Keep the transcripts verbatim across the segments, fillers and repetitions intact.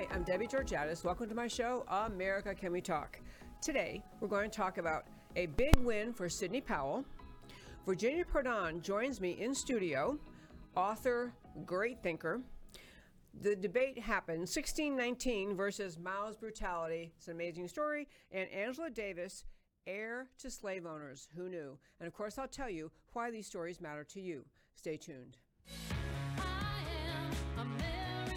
Hi, I'm Debbie Georgatos. Welcome to my show, America Can We Talk? Today, we're going to talk about a big win for Sidney Powell. Virginia Prodan joins me in studio, author, great thinker. The debate happened, sixteen nineteen versus Mao's brutality. It's an amazing story. And Angela Davis, heir to slave owners. Who knew? And of course, I'll tell you why these stories matter to you. Stay tuned. I am America.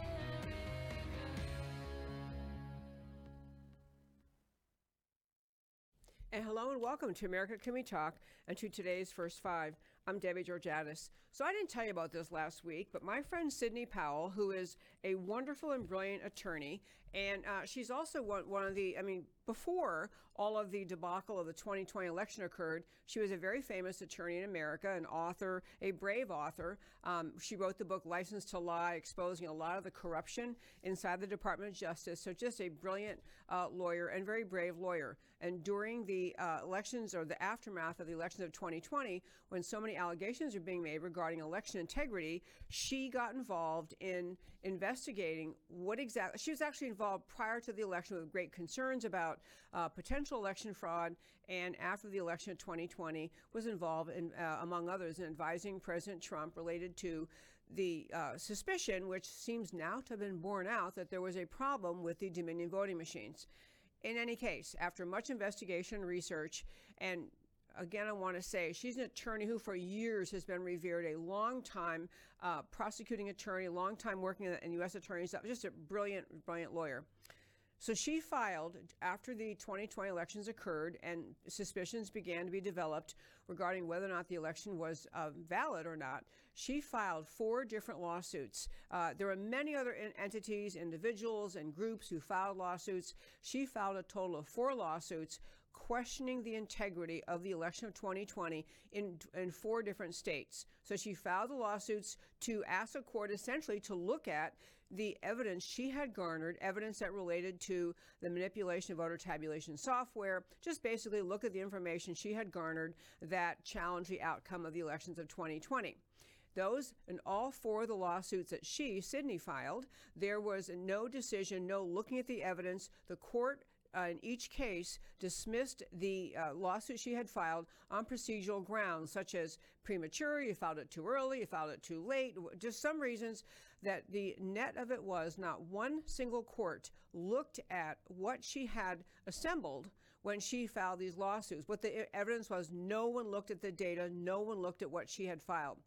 And hello and welcome to America Can We Talk and to today's First Five. I'm Debbie Georgatos. So I didn't tell you about this last week, but my friend Sidney Powell, who is a wonderful and brilliant attorney, and uh, she's also one, one of the, I mean, before all of the debacle of the twenty twenty election occurred, she was a very famous attorney in America, an author, a brave author. Um, she wrote the book License to Lie, exposing a lot of the corruption inside the Department of Justice. So just a brilliant uh, lawyer and very brave lawyer. And during the uh, elections or the aftermath of the elections of twenty twenty, when so many allegations are being made regarding election integrity, she got involved in investigating what exactly, she was actually involved prior to the election with great concerns about uh, potential election fraud, and after the election of twenty twenty was involved in, uh, among others, in advising President Trump related to the uh, suspicion, which seems now to have been borne out, that there was a problem with the Dominion voting machines. In any case, after much investigation, research, and again, I want to say she's an attorney who for years has been revered, a long time uh, prosecuting attorney, long time working in U S attorneys, just a brilliant, brilliant lawyer. So she filed after the twenty twenty elections occurred and suspicions began to be developed regarding whether or not the election was uh, valid or not. She filed four different lawsuits. Uh, there were many other in- entities, individuals and groups who filed lawsuits. She filed a total of four lawsuits questioning the integrity of the election of twenty twenty in in four different states. So she filed the lawsuits to ask a court essentially to look at the evidence she had garnered, evidence that related to the manipulation of voter tabulation software, just basically look at the information she had garnered that challenged the outcome of the elections of twenty twenty. Those and all four of the lawsuits that she, Sidney, filed, there was no decision, no looking at the evidence. The court Uh, in each case, dismissed the uh, lawsuit she had filed on procedural grounds, such as premature, you filed it too early, you filed it too late, just some reasons that the net of it was not one single court looked at what she had assembled when she filed these lawsuits. What the evidence was, no one looked at the data, no one looked at what she had filed.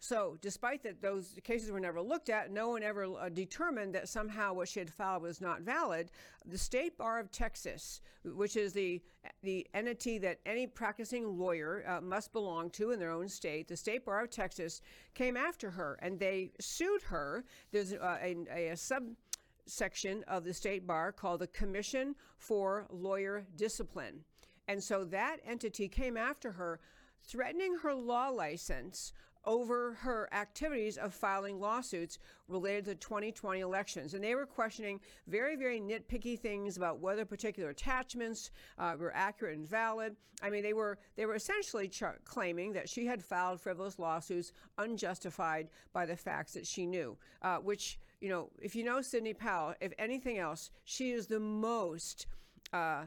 So despite that those cases were never looked at, no one ever uh, determined that somehow what she had filed was not valid. The State Bar of Texas, which is the the entity that any practicing lawyer uh, must belong to in their own state, the State Bar of Texas came after her and they sued her. There's uh, a, a, a sub... section of the State Bar called the Commission for Lawyer Discipline. And so that entity came after her, threatening her law license over her activities of filing lawsuits related to twenty twenty elections. And they were questioning very, very nitpicky things about whether particular attachments uh, were accurate and valid. I mean, they were they were essentially char- claiming that she had filed frivolous lawsuits unjustified by the facts that she knew, uh, which, you know, if you know Sidney Powell, if anything else, she is the most uh,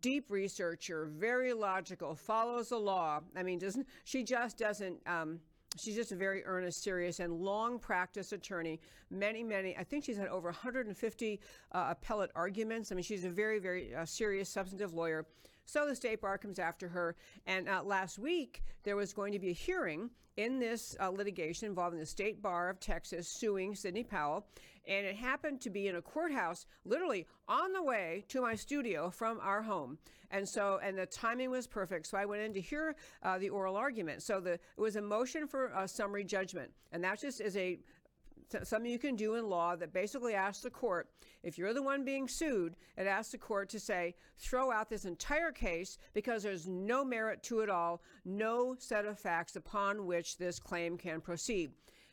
deep researcher, very logical, follows the law. I mean, doesn't she just doesn't... Um, She's just a very earnest, serious, and long practice attorney. Many, many, I think she's had over one hundred fifty uh, appellate arguments. I mean, she's a very, very uh, serious, substantive lawyer. So the State Bar comes after her. And uh, last week, there was going to be a hearing in this uh, litigation involving the State Bar of Texas suing Sidney Powell. And it happened to be in a courthouse, literally on the way to my studio from our home. And so, and the timing was perfect. So I went in to hear uh, the oral argument. So the, it was a motion for a summary judgment. And that just is a something you can do in law that basically asks the court, if you're the one being sued, it asks the court to say, throw out this entire case because there's no merit to it all, no set of facts upon which this claim can proceed.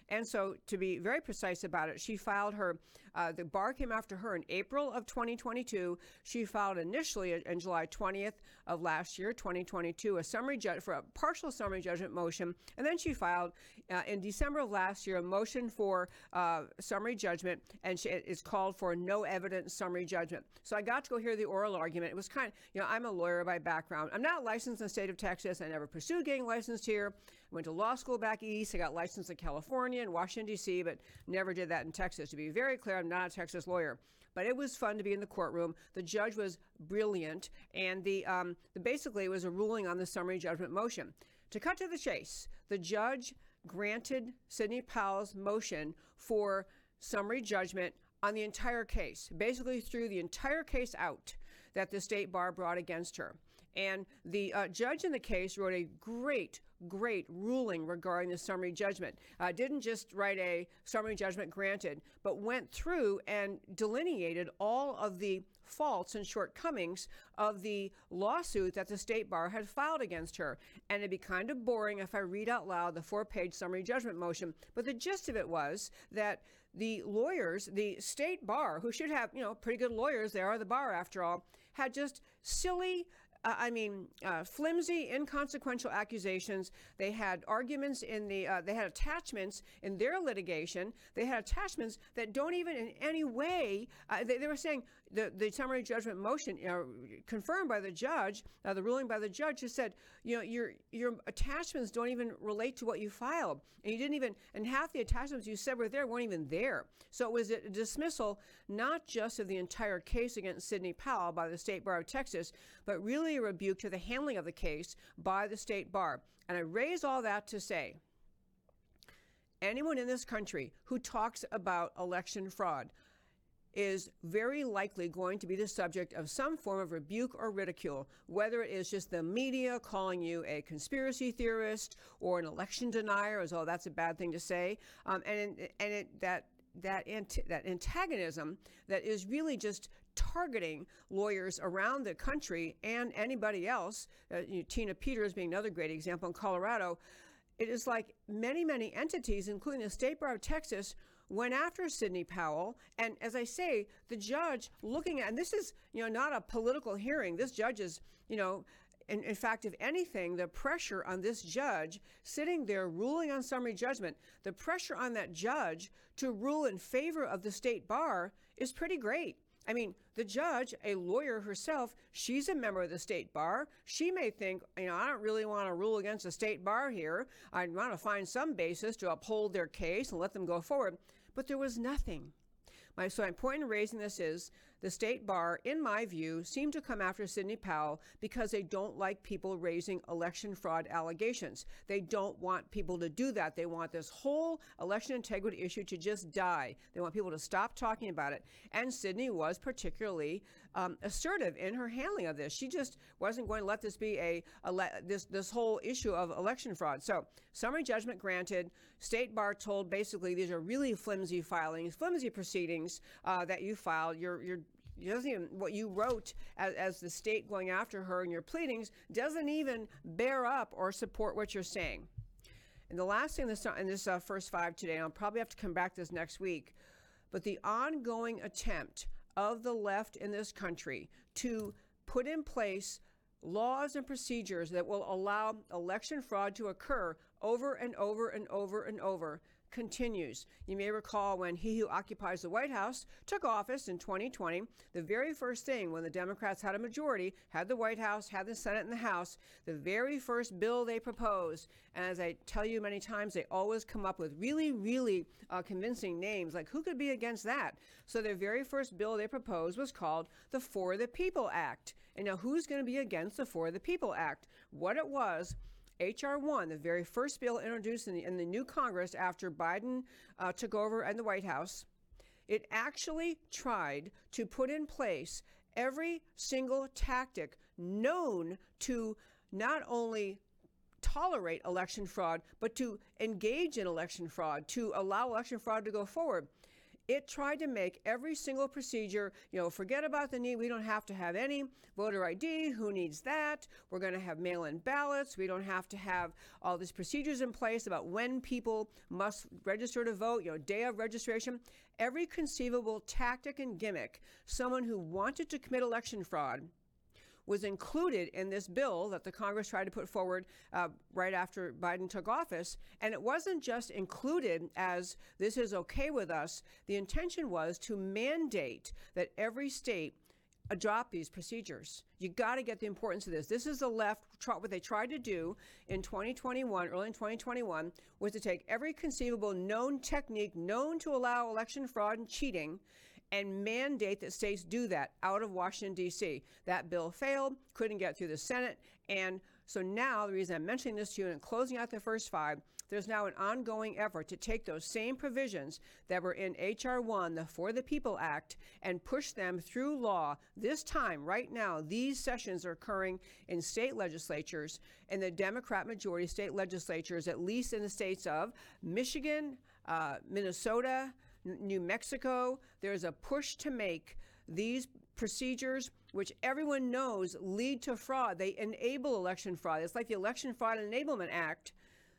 And so, to be very precise about it, she filed her, uh, the bar came after her in April of twenty twenty-two. She filed initially on July twentieth of last year, twenty twenty-two, a summary judge for a partial summary judgment motion. And then she filed uh, in December of last year, a motion for uh, summary judgment. And she, it's called for no evidence summary judgment. So I got to go hear the oral argument. It was kind of, you know, I'm a lawyer by background. I'm not licensed in the state of Texas. I never pursued getting licensed here. I went to law school back east. I got licensed in California, in Washington, D C, but never did that in Texas. To be very clear, I'm not a Texas lawyer, but it was fun to be in the courtroom. The judge was brilliant, and the, um, the basically it was a ruling on the summary judgment motion. To cut to the chase, the judge granted Sidney Powell's motion for summary judgment on the entire case, basically threw the entire case out that the state bar brought against her. And the uh, judge in the case wrote a great great ruling regarding the summary judgment. Uh, didn't just write a summary judgment granted, but went through and delineated all of the faults and shortcomings of the lawsuit that the state bar had filed against her. And it'd be kind of boring if I read out loud the four-page summary judgment motion. But the gist of it was that the lawyers, the state bar, who should have, you know, pretty good lawyers, they are the bar after all, had just silly, Uh, I mean, uh, flimsy, inconsequential accusations. They had arguments in the, uh, they had attachments in their litigation. They had attachments that don't even in any way, uh, they, they were saying the, the summary judgment motion uh, confirmed by the judge, uh, the ruling by the judge who said, you know, your your attachments don't even relate to what you filed. And you didn't even, and half the attachments you said were there weren't even there. So it was a dismissal, not just of the entire case against Sidney Powell by the State Bar of Texas, but really a rebuke to the handling of the case by the state bar. And I raise all that to say, anyone in this country who talks about election fraud is very likely going to be the subject of some form of rebuke or ridicule, whether it is just the media calling you a conspiracy theorist or an election denier, as oh, that's a bad thing to say. Um, and and it, that that anti- that antagonism that is really just targeting lawyers around the country and anybody else, uh, you know, Tina Peters being another great example in Colorado. It is like many, many entities, including the State Bar of Texas, went after Sidney Powell. And as I say, the judge looking at, and this is, you know, not a political hearing. This judge is, you know, In, in fact, if anything, the pressure on this judge sitting there ruling on summary judgment, the pressure on that judge to rule in favor of the state bar is pretty great. I mean, the judge, a lawyer herself, she's a member of the state bar. She may think, you know, I don't really want to rule against the state bar here. I want to find some basis to uphold their case and let them go forward. But there was nothing. My, so my point in raising this is the state bar, in my view, seemed to come after Sidney Powell because they don't like people raising election fraud allegations. They don't want people to do that. They want this whole election integrity issue to just die. They want people to stop talking about it. And Sidney was particularly um, assertive in her handling of this. She just wasn't going to let this be a, a this this whole issue of election fraud. So summary judgment granted. State bar told basically these are really flimsy filings, flimsy proceedings. Proceedings uh, that you filed, your your doesn't even what you wrote as, as the state going after her in your pleadings doesn't even bear up or support what you're saying. And the last thing this in this uh, first five today, and I'll probably have to come back to this next week, but the ongoing attempt of the left in this country to put in place laws and procedures that will allow election fraud to occur over and over and over and over continues. You may recall when he who occupies the White House took office in twenty twenty, the very first thing when the Democrats had a majority, had the White House, had the Senate and the House, the very first bill they proposed, and as I tell you many times, they always come up with really, really uh, convincing names, like who could be against that? So their very first bill they proposed was called the For the People Act. And now who's going to be against the For the People Act? What it was, H R one, the very first bill introduced in the, in the new Congress after Biden uh, took over and the White House, it actually tried to put in place every single tactic known to not only tolerate election fraud, but to engage in election fraud, to allow election fraud to go forward. It tried to make every single procedure, you know, forget about the need. We don't have to have any voter I D. Who needs that? We're going to have mail-in ballots. We don't have to have all these procedures in place about when people must register to vote, you know, day of registration. Every conceivable tactic and gimmick, someone who wanted to commit election fraud was included in this bill that the Congress tried to put forward uh, right after Biden took office. And it wasn't just included as this is okay with us. The intention was to mandate that every state adopt these procedures. You got to get the importance of this. This is the left. What they tried to do in twenty twenty-one, early in twenty twenty-one, was to take every conceivable known technique known to allow election fraud and cheating and mandate that states do that out of Washington, D C. That bill failed, couldn't get through the Senate. And so now the reason I'm mentioning this to you and closing out the first five, there's now an ongoing effort to take those same provisions that were in H R one, the For the People Act, and push them through law this time, right now. These sessions are occurring in state legislatures and the Democrat majority state legislatures, at least in the states of Michigan, uh, Minnesota, New Mexico. There's a push to make these procedures, which everyone knows lead to fraud. They enable election fraud. It's like the Election Fraud and Enablement Act.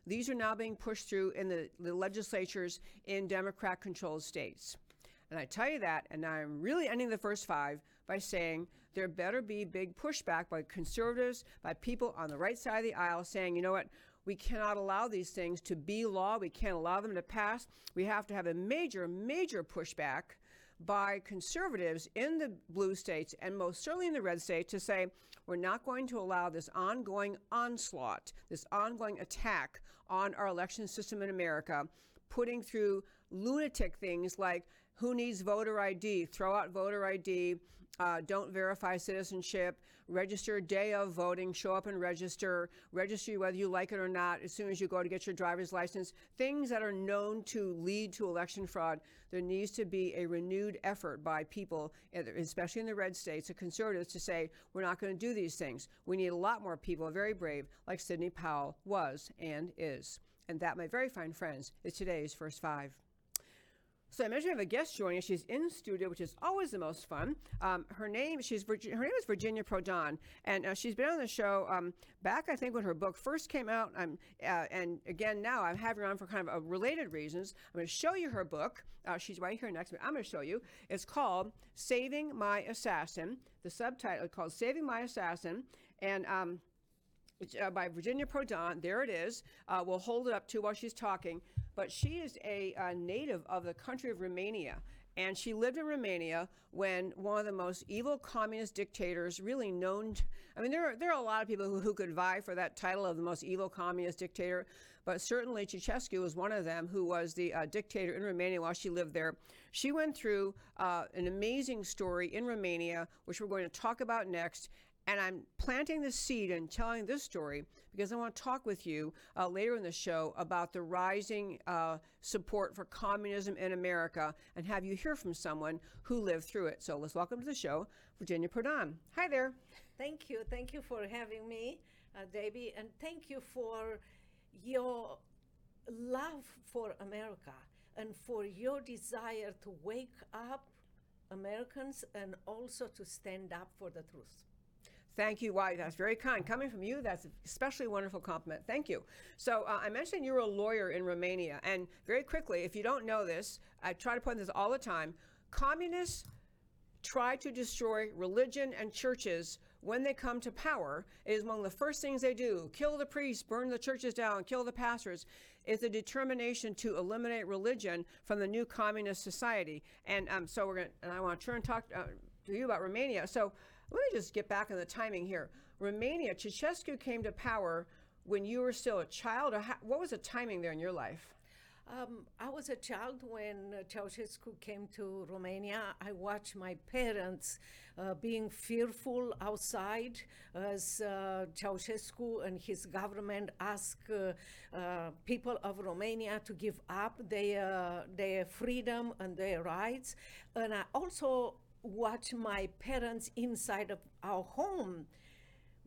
These are now being pushed through in the, the legislatures in Democrat-controlled states. And I tell you that, and I'm really ending the first five by saying there better be big pushback by conservatives, by people on the right side of the aisle saying, you know what, we cannot allow these things to be law. We can't allow them to pass. We have to have a major, major pushback by conservatives in the blue states and most certainly in the red states to say, we're not going to allow this ongoing onslaught, this ongoing attack on our election system in America, putting through lunatic things like who needs voter I D, throw out voter I D, uh, don't verify citizenship, register day of voting, show up and register, register whether you like it or not as soon as you go to get your driver's license, things that are known to lead to election fraud. There needs to be a renewed effort by people, especially in the red states, the conservatives, to say, we're not going to do these things. We need a lot more people, very brave, like Sidney Powell was and is. And that, my very fine friends, is today's first five. So I mentioned I have a guest joining us. She's in studio, which is always the most fun. Um, her name she's Virgi- her name is Virginia Prodan, and uh, she's been on the show um, back, I think, when her book first came out. Um, uh, and again, now I'm having her on for kind of a related reasons. I'm going to show you her book. Uh, she's right here next to me. I'm going to show you. It's called Saving My Assassin. The subtitle is called Saving My Assassin. And... Um, Uh, by Virginia Prodan. There it is. Uh, we'll hold it up, too, while she's talking. But she is a uh, native of the country of Romania. And she lived in Romania when one of the most evil communist dictators really known. To, I mean, there are, there are a lot of people who, who could vie for that title of the most evil communist dictator. But certainly Ceausescu was one of them, who was the uh, dictator in Romania while she lived there. She went through uh, an amazing story in Romania, which we're going to talk about next. And I'm planting the seed and telling this story because I want to talk with you uh, later in the show about the rising uh, support for communism in America and have you hear from someone who lived through it. So let's welcome to the show, Virginia Prodan. Hi there. Thank you. Thank you for having me, uh, Debbie. And thank you for your love for America and for your desire to wake up Americans and also to stand up for the truth. Thank you. Wow, that's very kind. Coming from you, that's an especially wonderful compliment. Thank you. So uh, I mentioned you're a lawyer in Romania. And very quickly, if you don't know this, I try to point this all the time. Communists try to destroy religion and churches when they come to power. It is one of the first things they do. Kill the priests, burn the churches down, kill the pastors. It's a determination to eliminate religion from the new communist society. And um, so we're going to, and I want to turn and talk uh, to you about Romania. So let me just get back on the timing here. Romania, Ceausescu came to power when you were still a child. Or how, what was the timing there in your life? Um, I was a child when Ceausescu came to Romania. I watched my parents uh, being fearful outside as uh, Ceausescu and his government asked uh, uh, people of Romania to give up their, their freedom and their rights. And I also watched my parents inside of our home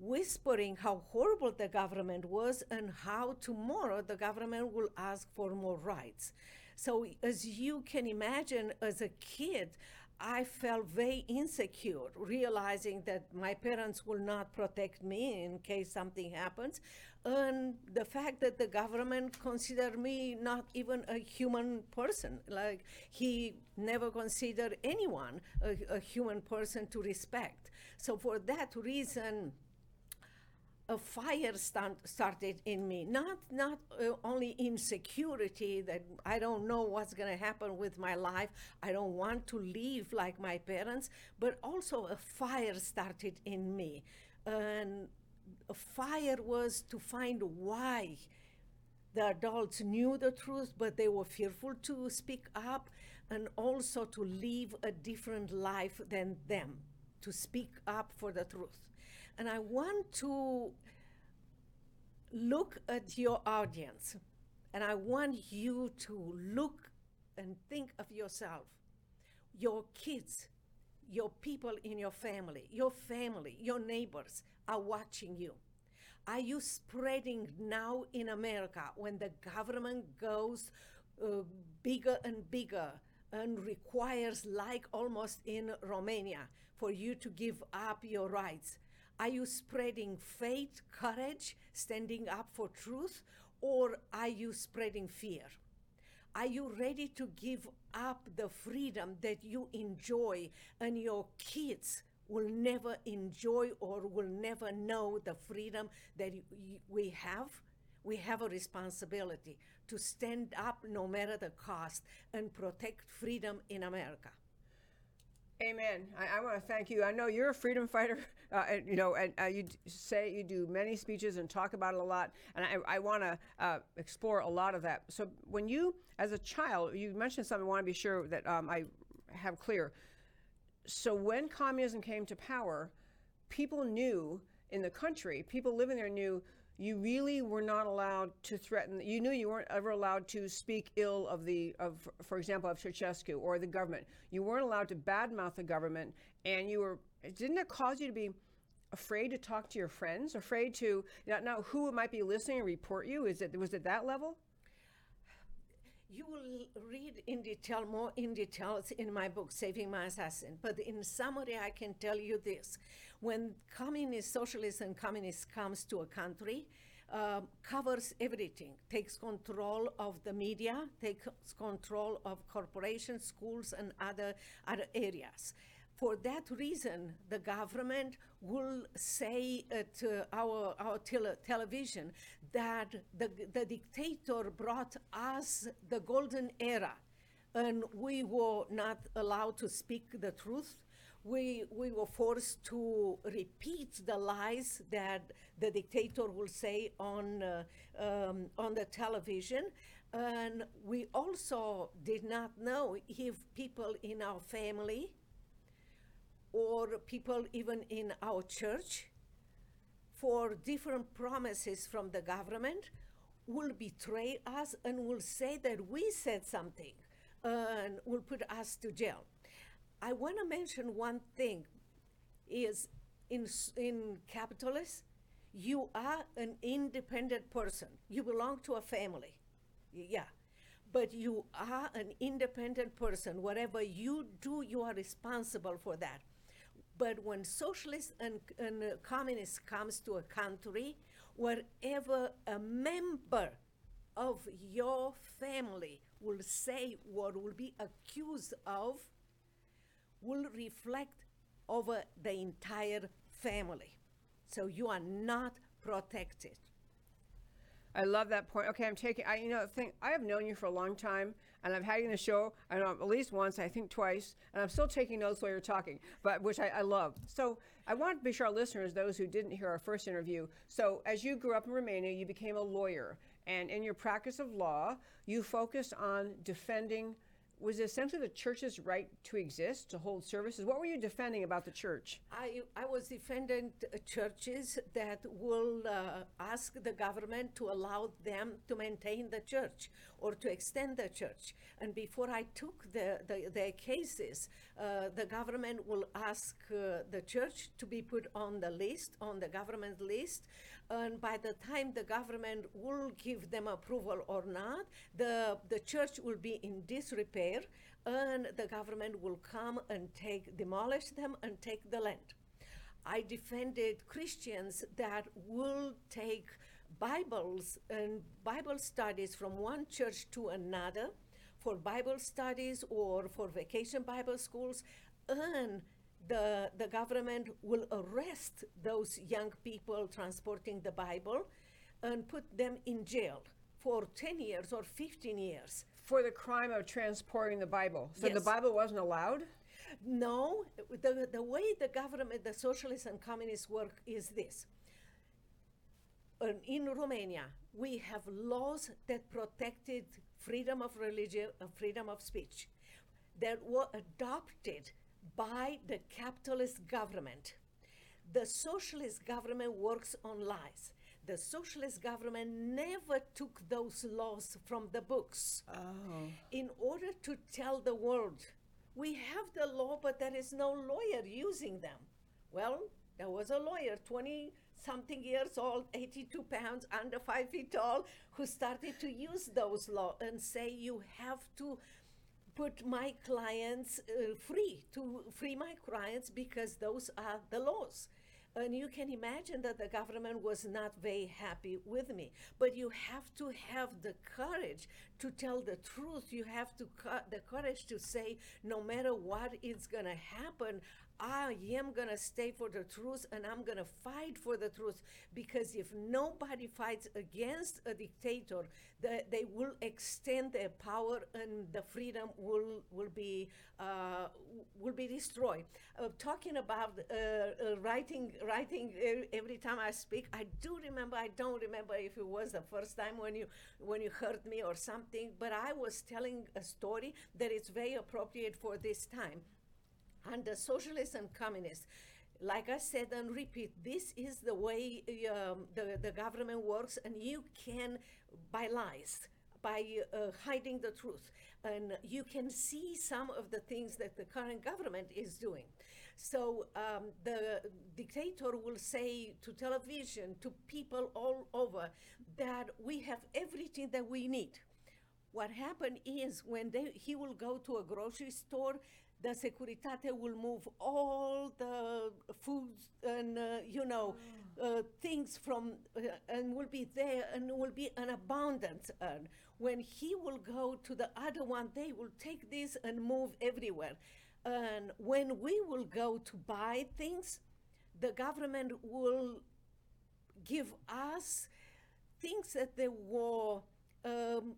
whispering how horrible the government was and how tomorrow the government will ask for more rights. So as you can imagine, as a kid, I felt very insecure, realizing that my parents will not protect me in case something happens. And the fact that the government considered me not even a human person, like he never considered anyone a, a human person to respect. So for that reason, a fire stand, started in me, not not uh, only insecurity that I don't know what's going to happen with my life, I don't want to live like my parents, but also a fire started in me. And a fire was to find why the adults knew the truth, but they were fearful to speak up, and also to live a different life than them, to speak up for the truth. And I want to look at your audience, and I want you to look and think of yourself, your kids, your people in your family, your family, your neighbors are watching you. Are you spreading now in America, when the government goes uh, bigger and bigger, and requires, like almost in Romania, for you to give up your rights? Are you spreading faith, courage, standing up for truth, or are you spreading fear? Are you ready to give up the freedom that you enjoy and your kids will never enjoy or will never know the freedom that we have? We have a responsibility to stand up no matter the cost and protect freedom in America. Amen. I, I want to thank you. I know you're a freedom fighter, uh, and, you know, and uh, you say you do many speeches and talk about it a lot. And I, I want to uh, explore a lot of that. So when you, as a child, you mentioned something I want to be sure that um, I have clear. So when communism came to power, people knew in the country, people living there knew, you really were not allowed to threaten. You knew you weren't ever allowed to speak ill of the, of, for example, of Ceausescu or the government. You weren't allowed to badmouth the government, and you were. Didn't it cause you to be afraid to talk to your friends? Afraid to not know who might be listening and report you? Is it was it that level? You will read in detail, more in details in my book, Saving My Assassin. But in summary, I can tell you this. When communist, socialist, and communist comes to a country, uh, covers everything, takes control of the media, takes control of corporations, schools, and other, other areas. For that reason, the government will say at uh, our, our tele- television that the, the dictator brought us the golden era, and we were not allowed to speak the truth. We we were forced to repeat the lies that the dictator will say on uh, um, on the television, and we also did not know if people in our family, or people even in our church, for different promises from the government, will betray us and will say that we said something and will put us to jail. I want to mention one thing is in, in capitalism, you are an independent person. You belong to a family, yeah. But you are an independent person. Whatever you do, you are responsible for that. But when socialists and, and communists comes to a country, wherever a member of your family will say or will be accused of, will reflect over the entire family. So you are not protected. I love that point. Okay, I'm taking, I, you know, think I have known you for a long time, and I've had you on the show, I know, at least once, I think twice, and I'm still taking notes while you're talking, but which I, I love. So I want to be sure our listeners, those who didn't hear our first interview, so as you grew up in Romania, you became a lawyer, and in your practice of law, you focused on defending was essentially the church's right to exist, to hold services. What were you defending about the church? I, I was defending churches that will uh, ask the government to allow them to maintain the church or to extend the church. And before I took the, the, their cases, uh, the government will ask uh, the church to be put on the list, on the government list. And by the time the government will give them approval or not, the, the church will be in disrepair, and the government will come and take, demolish them and take the land. I defended Christians that will take Bibles and Bible studies from one church to another for Bible studies or for vacation Bible schools, and the, the government will arrest those young people transporting the Bible and put them in jail for ten years or fifteen years. For the crime of transporting the Bible. So yes. The Bible wasn't allowed? No, the, the way the government, the socialists and communists work is this. In Romania, we have laws that protected freedom of religion, freedom of speech, that were adopted by the capitalist government. The socialist government works on lies. The socialist government never took those laws from the books. Oh. In order to tell the world, we have the law, but there is no lawyer using them. Well, there was a lawyer, twenty something years old, eighty-two pounds, under five feet tall, who started to use those laws and say, you have to put my clients uh, free, to free my clients because those are the laws. And you can imagine that the government was not very happy with me. But you have to have the courage to tell the truth. You have to co- the courage to say, no matter what is going to happen, I am going to stay for the truth, and I'm going to fight for the truth. Because if nobody fights against a dictator, the, they will extend their power, and the freedom will will be uh, will be destroyed. Uh, talking about uh, uh, writing writing every time I speak, I do remember. I don't remember if it was the first time when you when you heard me or something, but I was telling a story that is very appropriate for this time. And the socialists and communists, like I said and repeat, this is the way um, the, the government works, and you can, by lies, by uh, hiding the truth. And you can see some of the things that the current government is doing. So um, the dictator will say to television, to people all over, that we have everything that we need. What happened is when they, he will go to a grocery store, the Securitate will move all the foods and, uh, you know, oh. uh, things from, uh, and will be there, and will be an abundance. And when he will go to the other one, they will take this and move everywhere. And when we will go to buy things, the government will give us things that they were, um,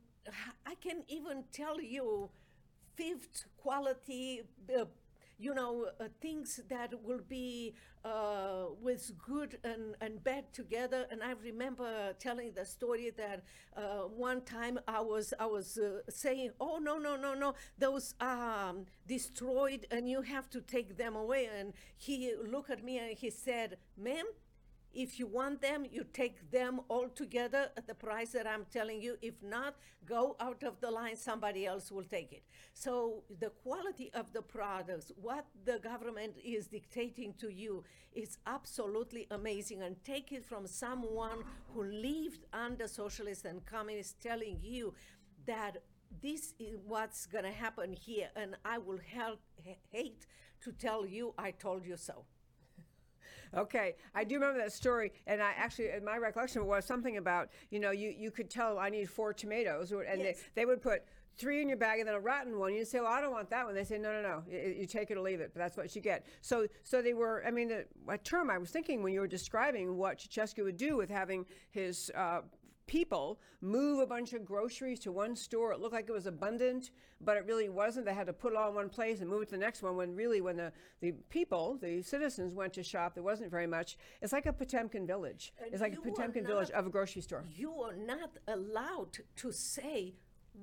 I can even tell you, fifth quality, uh, you know, uh, things that will be uh, with good and, and bad together. And I remember telling the story that uh, one time I was I was uh, saying, oh, no, no, no, no, those are um, destroyed and you have to take them away. And he looked at me and he said, ma'am, if you want them, you take them all together at the price that I'm telling you. If not, go out of the line, somebody else will take it. So the quality of the products, what the government is dictating to you, is absolutely amazing. And take it from someone who lived under socialists and communists telling you that this is what's gonna happen here, and I will help, hate to tell you I told you so. Okay, I do remember that story, and I actually, in my recollection, was something about, you know, you, you could tell, I need four tomatoes, and yes. they, they would put three in your bag and then a rotten one. You say, well, I don't want that one. They say, no, no, no, you, you take it or leave it, but that's what you get. So so they were, I mean, the, a term I was thinking when you were describing what Ceausescu would do with having his uh, people move a bunch of groceries to one store. It looked like it was abundant, but it really wasn't. They had to put it all in one place and move it to the next one, when really when the, the people, the citizens went to shop, there wasn't very much. It's like a Potemkin village. And it's like a Potemkin not, village of a grocery store. You are not allowed to say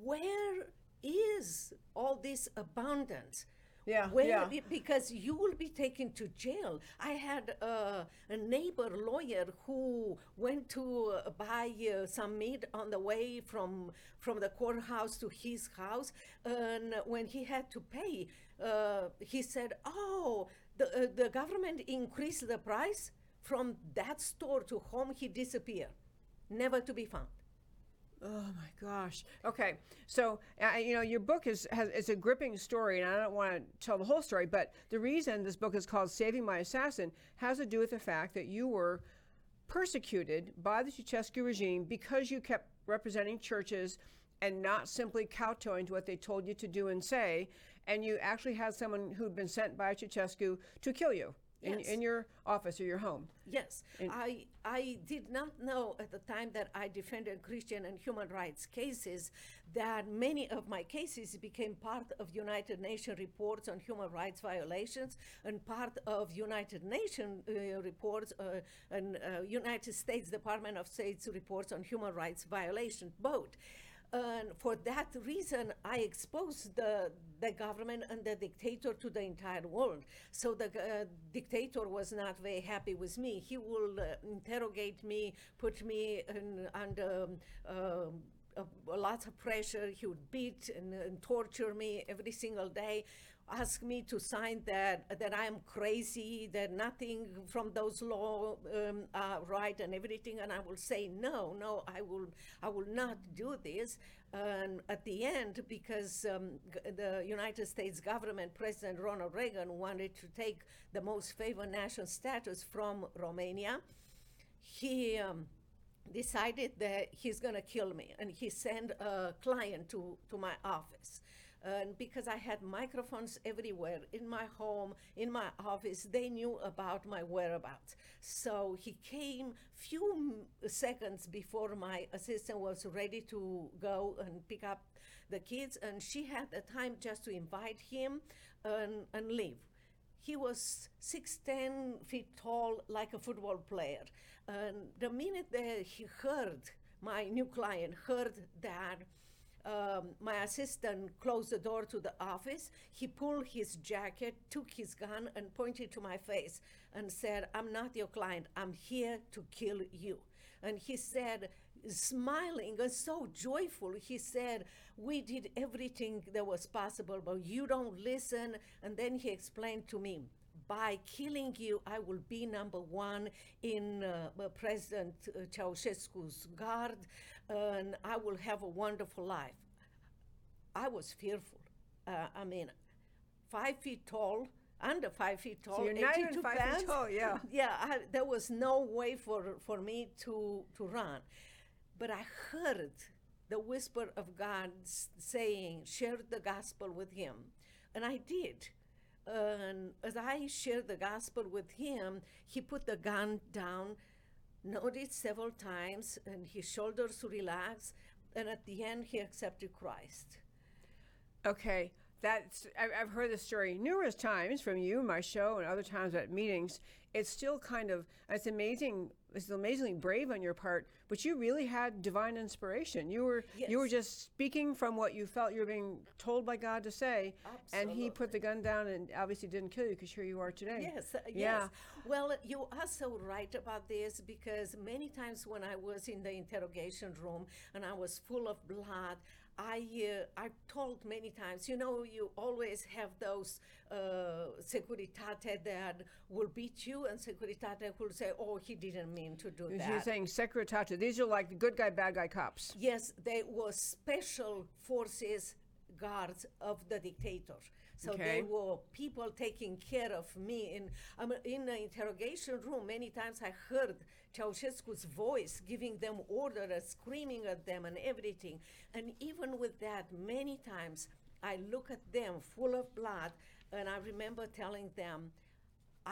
where is all this abundance? Yeah, Where, yeah. Because you will be taken to jail. I had uh, a neighbor lawyer who went to uh, buy uh, some meat on the way from from the courthouse to his house, and when he had to pay, uh, he said, "Oh, the uh, the government increased the price from that store to home." He disappeared, never to be found. Oh my gosh. Okay, so uh, you know, your book is has it's a gripping story, and I don't want to tell the whole story, but the reason this book is called Saving My Assassin has to do with the fact that you were persecuted by the Ceausescu regime because you kept representing churches and not simply kowtowing to what they told you to do and say, and you actually had someone who'd been sent by Ceausescu to kill you. Yes. In, in your office or your home. Yes. In- I I did not know at the time that I defended Christian and human rights cases that many of my cases became part of United Nations reports on human rights violations and part of United Nations uh, reports uh, and uh, United States Department of State's reports on human rights violations, both. And for that reason, I exposed the the government and the dictator to the entire world. So the uh, dictator was not very happy with me. He will uh, interrogate me, put me in, under um, uh, a, a lot of pressure. He would beat and, and torture me every single day, ask me to sign that that I am crazy, that nothing from those laws um, are right and everything, and I will say no, no, I will, I will not do this. And at the end, because um, g- the United States government, President Ronald Reagan wanted to take the most favored nation status from Romania, he um, decided that he's gonna kill me, and he sent a client to, to my office. And because I had microphones everywhere, in my home, in my office, they knew about my whereabouts. So he came few seconds before my assistant was ready to go and pick up the kids, and she had the time just to invite him and, and leave. He was six ten feet tall, like a football player. And the minute that he heard, my new client heard that, Um, my assistant closed the door to the office. He pulled his jacket, took his gun, and pointed to my face and said, "I'm not your client. I'm here to kill you." And he said, smiling and so joyful, he said, "We did everything that was possible, but you don't listen." And then he explained to me, "By killing you, I will be number one in uh, President Ceausescu's guard, and I will have a wonderful life." I was fearful. Uh, I mean, five feet tall, under five feet tall, so you're not even five pounds. Feet tall, yeah. Yeah, I, there was no way for, for me to, to run. But I heard the whisper of God saying, "Share the gospel with him." And I did. And as I shared the gospel with him, he put the gun down, nodded several times, and his shoulders relaxed, and at the end he accepted Christ. Okay, that's, I've heard this story numerous times from you, my show, and other times at meetings. It's still kind of, it's amazing, it's amazingly brave on your part, but you really had divine inspiration. You were yes. you were just speaking from what you felt you were being told by God to say. Absolutely. And he put the gun down and obviously didn't kill you, because here you are today. Yes, yeah. yes. Well, you are so right about this, because many times when I was in the interrogation room and I was full of blood, I uh, I told many times, you know, you always have those uh, Securitate that will beat you, and Securitate will say, "Oh, he didn't mean to do that." You're saying Securitate. These are like the good guy, bad guy cops. Yes, they were special forces guards of the dictator. So okay. They were people taking care of me. In, um, in the interrogation room, many times I heard Ceausescu's voice giving them orders, screaming at them and everything. And even with that, many times I look at them full of blood, and I remember telling them,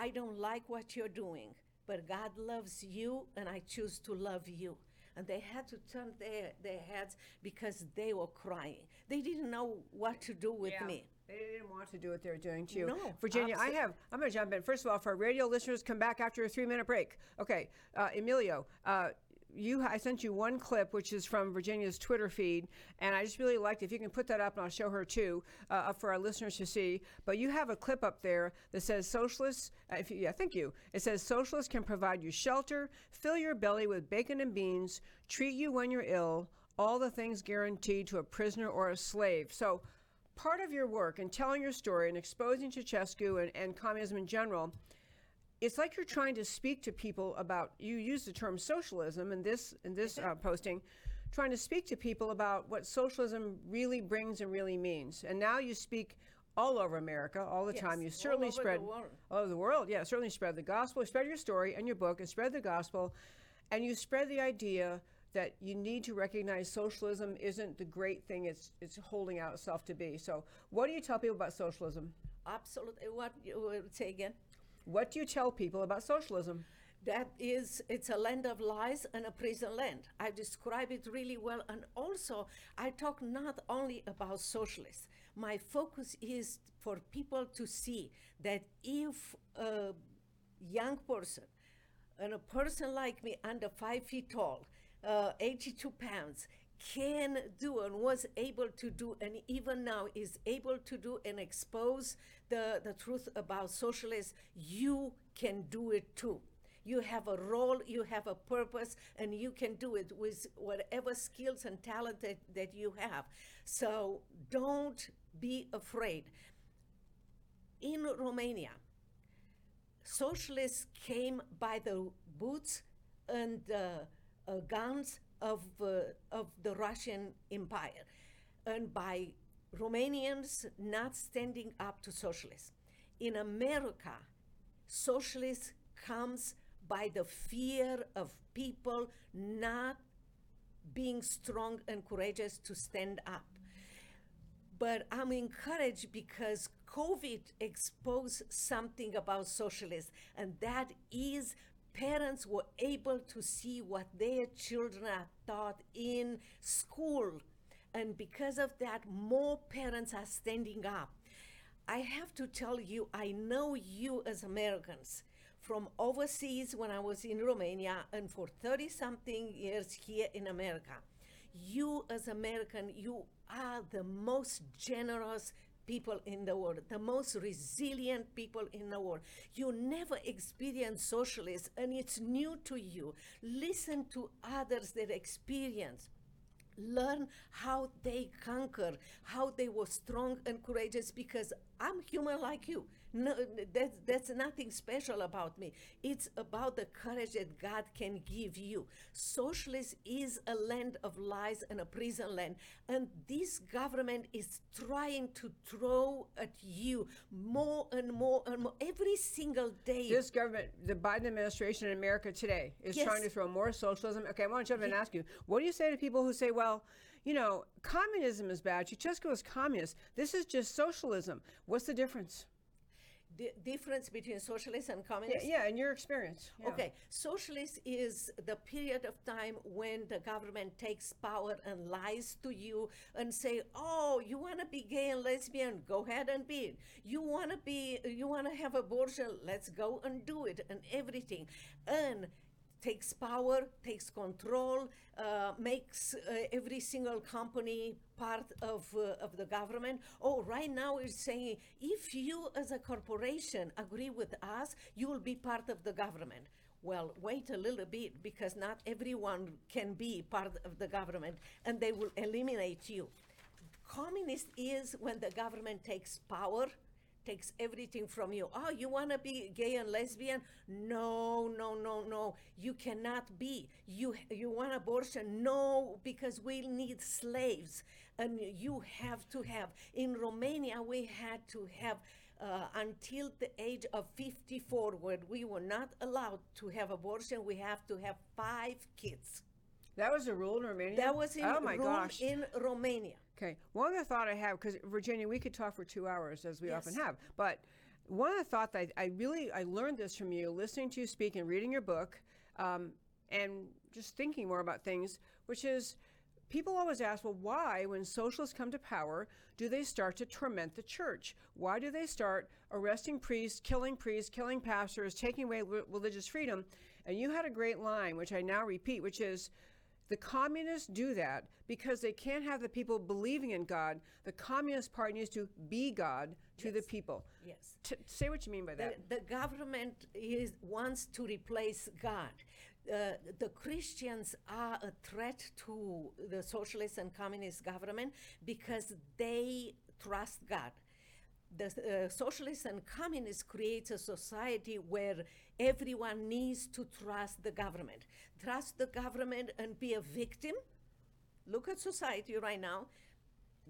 "I don't like what you're doing, but God loves you, and I choose to love you." And they had to turn their, their heads because they were crying. They didn't know what to do with yeah. me. They didn't want to do what they were doing to you. No, Virginia, absolutely. I have, I'm going to jump in. First of all, for our radio listeners, come back after a three minute break. Okay, uh, Emilio, uh, you, I sent you one clip, which is from Virginia's Twitter feed, and I just really liked it. If you can put that up, and I'll show her too, uh, for our listeners to see. But you have a clip up there that says socialists, if you, yeah, thank you. It says socialists can provide you shelter, fill your belly with bacon and beans, treat you when you're ill, all the things guaranteed to a prisoner or a slave. So part of your work in telling your story and exposing Ceausescu and, and communism in general, it's like you're trying to speak to people about, you use the term socialism in this in this uh, posting, trying to speak to people about what socialism really brings and really means. And now you speak all over America all the yes, time. You certainly all spread all over the world. Yeah, certainly spread the gospel, spread your story and your book and spread the gospel. And you spread the idea that you need to recognize socialism isn't the great thing it's it's holding out itself to be. So what do you tell people about socialism? Absolutely. What you say again? What do you tell people about socialism? That is, it's a land of lies and a prison land. I describe it really well. And also, I talk not only about socialists. My focus is for people to see that if a young person and a person like me under five feet tall, uh, eighty-two pounds, can do and was able to do, and even now is able to do and expose the, the truth about socialists, you can do it too. You have a role, you have a purpose, and you can do it with whatever skills and talent that, that you have. So don't be afraid. In Romania, socialists came by the boots and uh, uh, guns of uh, of the Russian Empire, and by Romanians not standing up to socialists. In America, socialist comes by the fear of people not being strong and courageous to stand up. But I'm encouraged because COVID exposed something about socialists, and that is parents were able to see what their children are taught in school. And because of that, more parents are standing up. I have to tell you, I know you as Americans from overseas when I was in Romania and for thirty something years here in America. You as American, you are the most generous people in the world, the most resilient people in the world. You never experience socialism, and it's new to you. Listen to others that experience. Learn how they conquer, how they were strong and courageous, because I'm human like you. No, that's, that's nothing special about me. It's about the courage that God can give you. Socialism is a land of lies and a prison land. And this government is trying to throw at you more and more and more every single day. This government, the Biden administration in America today, is yes. trying to throw more socialism. Okay, I want to jump in yeah. and ask you, what do you say to people who say, well, you know, communism is bad. Ceausescu is communist. This is just socialism. What's the difference? The difference between socialists and communists? Yeah, yeah in your experience. Yeah. Okay, socialist is the period of time when the government takes power and lies to you and say, oh, you want to be gay and lesbian? Go ahead and be it. You want to be, you want to have abortion? Let's go and do it and everything. And takes power, takes control, uh, makes uh, every single company part of uh, of the government. Oh, right now it's saying, if you as a corporation agree with us, you will be part of the government. Well, wait a little bit, because not everyone can be part of the government, and they will eliminate you. Communist is when the government takes power, takes everything from you. Oh, you want to be gay and lesbian? No, no, no, no. You cannot be. You you want abortion? No, because we need slaves. And you have to have. In Romania, we had to have uh, until the age of fifty-four, where we were not allowed to have abortion. We have to have five kids. That was a rule in Romania? That was in, oh my gosh. in Romania. Okay. One other thought I have, because Virginia, we could talk for two hours, as we yes. often have. But one other thought that I, I really, I learned this from you, listening to you speak and reading your book, um, and just thinking more about things, which is people always ask, well, why, when socialists come to power, do they start to torment the church? Why do they start arresting priests, killing priests, killing pastors, taking away religious freedom? And you had a great line, which I now repeat, which is, the communists do that because they can't have the people believing in God. The Communist Party needs to be God to yes. the people. Yes. T- say what you mean by that. The, the government is, wants to replace God. Uh, the Christians are a threat to the socialist and communist government because they trust God. The uh, socialists and communists creates a society where everyone needs to trust the government. Trust the government and be a victim. Look at society right now,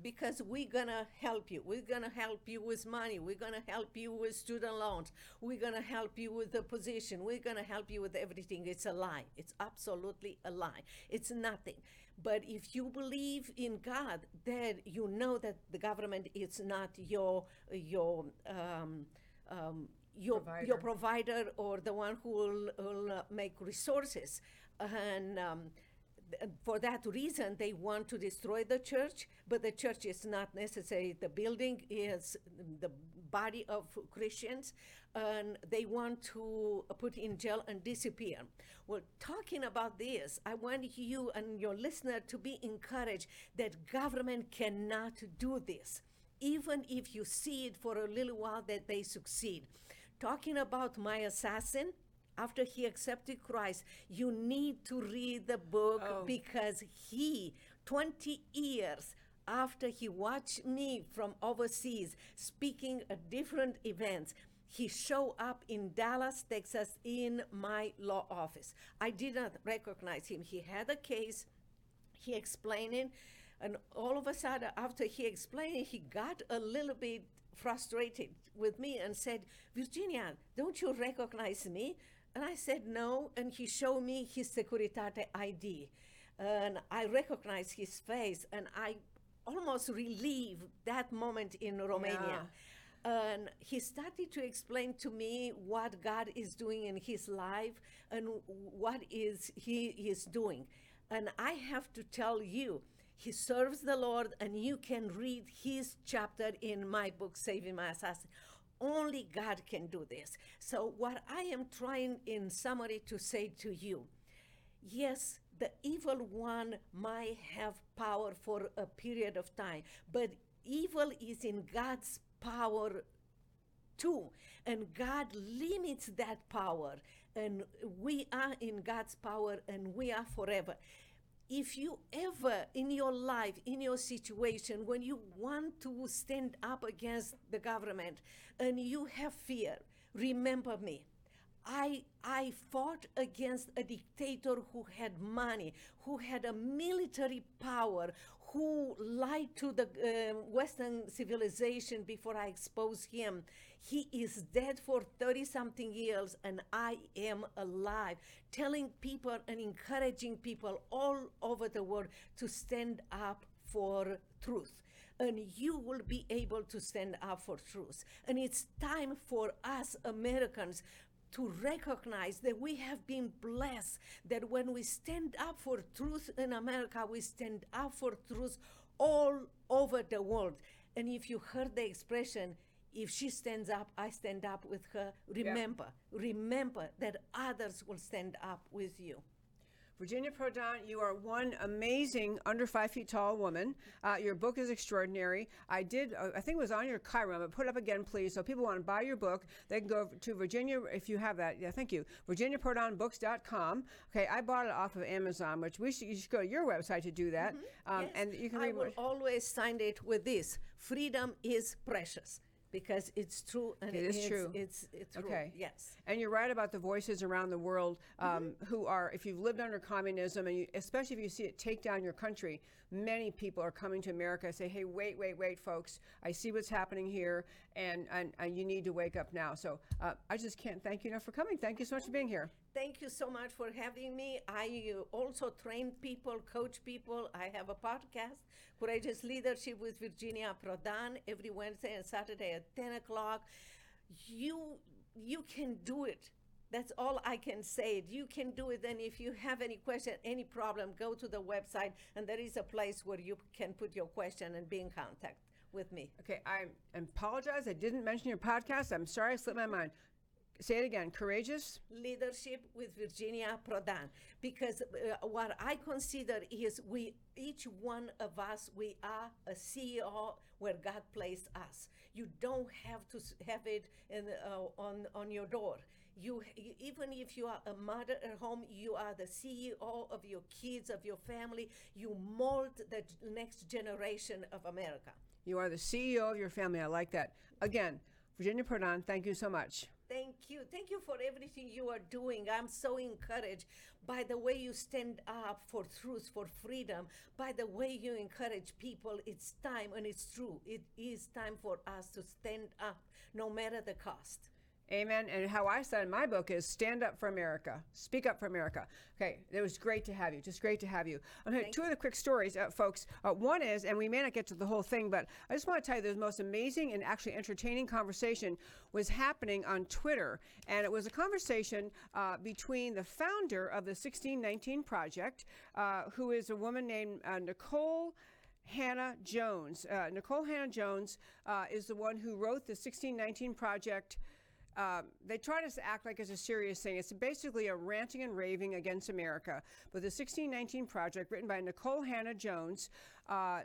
because we're gonna help you. We're gonna help you with money. We're gonna help you with student loans. We're gonna help you with the position. We're gonna help you with everything. It's a lie. It's absolutely a lie. It's nothing. But if you believe in God, then you know that the government is not your your um, um, your provider. your provider or the one who will, will make resources. And um, for that reason, they want to destroy the church, but the church is not necessary. The building is the body of Christians, and they want to put in jail and disappear. Well, talking about this, I want you and your listener to be encouraged that government cannot do this, even if you see it for a little while that they succeed. Talking about My Assassin, after he accepted Christ, you need to read the book oh. because he, twenty years after he watched me from overseas speaking at different events, he showed up in Dallas, Texas, in my law office. I did not recognize him. He had a case. He explained it. And all of a sudden, after he explained it, he got a little bit frustrated with me and said, "Virginia, don't you recognize me?" And I said, "No," and he showed me his Securitate I D. And I recognized his face, and I almost relived that moment in Romania. Yeah. And he started to explain to me what God is doing in his life and what is he is doing. And I have to tell you, he serves the Lord, and you can read his chapter in my book, Saving My Assassin. Only God can do this. So what I am trying in summary to say to you, yes, the evil one might have power for a period of time, but evil is in God's power too, and God limits that power, and we are in God's power, and we are forever. If you ever in your life, in your situation, when you want to stand up against the government and you have fear, remember me. I I fought against a dictator who had money, who had a military power, who lied to the uh, Western civilization before I exposed him. He is dead for thirty something years, and I am alive, telling people and encouraging people all over the world to stand up for truth. And you will be able to stand up for truth. And it's time for us Americans to recognize that we have been blessed, that when we stand up for truth in America, we stand up for truth all over the world. And if you heard the expression, if she stands up, I stand up with her, remember, yeah. remember that others will stand up with you. Virginia Prodan, you are one amazing under five feet tall woman. Uh, your book is extraordinary. I did, uh, I think it was on your Chiron, but put it up again, please. So people want to buy your book, they can go to Virginia, if you have that. Yeah, thank you. Virginia Prodan Books dot com. Okay, I bought it off of Amazon, which we should, you should go to your website to do that. Mm-hmm. Um, yes. And you can read I will more. always sign it with this: freedom is precious. Because it's true, and it is it's, true. It's, it's true. Okay. Yes. And you're right about the voices around the world um, mm-hmm. who are, if you've lived under communism, and you, especially if you see it take down your country, many people are coming to America and say, "Hey, wait, wait, wait, folks! I see what's happening here, and and, and you need to wake up now." So uh, I just can't thank you enough for coming. Thank you so much for being here. Thank you so much for having me. I also train people, coach people. I have a podcast, Courageous Leadership with Virginia Prodan, every Wednesday and Saturday at ten o'clock. You, you can do it. That's all I can say. You can do it. And if you have any question, any problem, go to the website, and there is a place where you can put your question and be in contact with me. Okay, I apologize. I didn't mention your podcast. I'm sorry I slipped my mind. Say it again, Courageous Leadership with Virginia Prodan. Because uh, what I consider is we, each one of us, we are a C E O where God placed us. You don't have to have it in, uh, on, on your door. You, you, even if you are a mother at home, you are the C E O of your kids, of your family. You mold the next generation of America. You are the C E O of your family. I like that. Again, Virginia Prodan, thank you so much. Thank you. Thank you for everything you are doing. I'm so encouraged by the way you stand up for truth, for freedom, by the way you encourage people. It's time, and it's true. It is time for us to stand up, no matter the cost. Amen. And how I said in my book is Stand Up for America. Speak Up for America. Okay. It was great to have you. Just great to have you. I'm going to two other quick stories, uh, folks. Uh, one is, and we may not get to the whole thing, but I just want to tell you the most amazing and actually entertaining conversation was happening on Twitter. And it was a conversation uh, between the founder of the sixteen nineteen Project, uh, who is a woman named uh, Nikole Hannah-Jones. Uh, Nikole Hannah-Jones uh, is the one who wrote the sixteen nineteen Project. Um, they try to act like it's a serious thing. It's basically a ranting and raving against America. But the sixteen nineteen Project, written by Nikole Hannah-Jones, uh,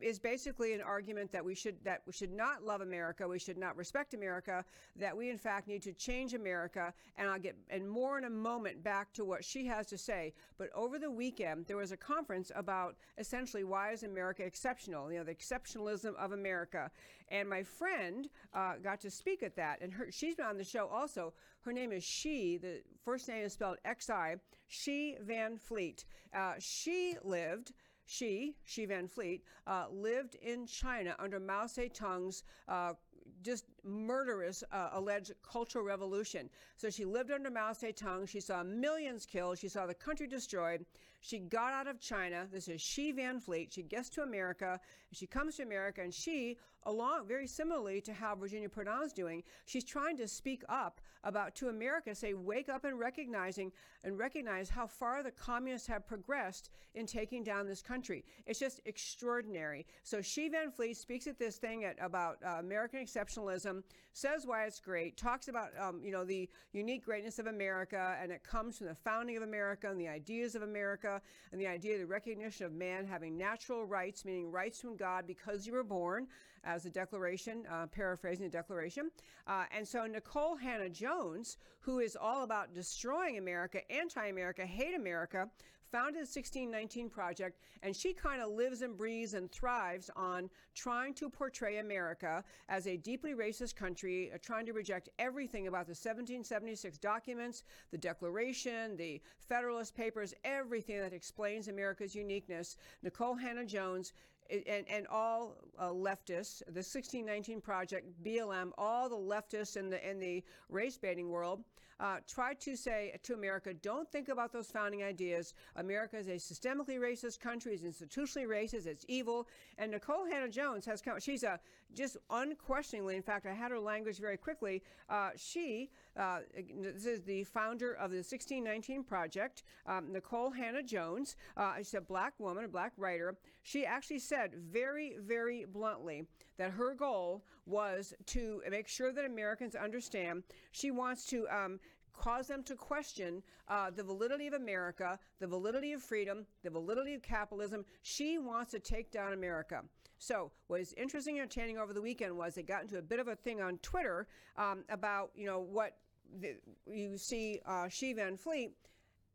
is basically an argument that we should that we should not love America, we should not respect America, that we in fact need to change America. And I'll get and more in a moment back to what she has to say. But over the weekend, there was a conference about essentially why is America exceptional? You know, the exceptionalism of America. And my friend uh, got to speak at that, and her, she's been on the show also. Her name is Xi. The first name is spelled X I. Xi Van Fleet. Uh, she lived. She, Xi Van Fleet, uh, lived in China under Mao Zedong's uh, just murderous uh, alleged Cultural Revolution. So she lived under Mao Zedong. She saw millions killed. She saw the country destroyed. She got out of China. This is Xi Van Fleet. She gets to America. She comes to America, and she, along very similarly to how Virginia Prodan's doing, she's trying to speak up about to America, say, wake up and recognizing and recognize how far the communists have progressed in taking down this country. Country. It's just extraordinary. So Xi Van Fleet speaks at this thing at, about uh, American exceptionalism, says why it's great, talks about um, you know the unique greatness of America, and it comes from the founding of America and the ideas of America and the idea of the recognition of man having natural rights, meaning rights from God because you were born, as the Declaration, uh, paraphrasing the Declaration. Uh, and so Nikole Hannah-Jones, who is all about destroying America, anti-America, hate America, founded the sixteen nineteen Project. And she kind of lives and breathes and thrives on trying to portray America as a deeply racist country, uh, trying to reject everything about the seventeen seventy-six documents, the Declaration, the Federalist Papers, everything that explains America's uniqueness. Nikole Hannah-Jones and, and all uh, leftists, the sixteen nineteen Project, B L M, all the leftists in the in the race-baiting world, uh, try to say to America, don't think about those founding ideas. America is a systemically racist country. It's institutionally racist. It's evil. And Nikole Hannah-Jones has come. She's a just unquestioningly. In fact, I had her language very quickly. Uh, she uh, this is the founder of the sixteen nineteen Project. Um, Nikole Hannah-Jones. Uh, she's a black woman, a black writer. She actually said very, very bluntly that her goal was to make sure that Americans understand. She wants to. Um, cause them to question uh, the validity of America, the validity of freedom, the validity of capitalism. She wants to take down America. So what is interesting and entertaining over the weekend was they got into a bit of a thing on Twitter um, about, you know, what the, you see uh, Xi Van Fleet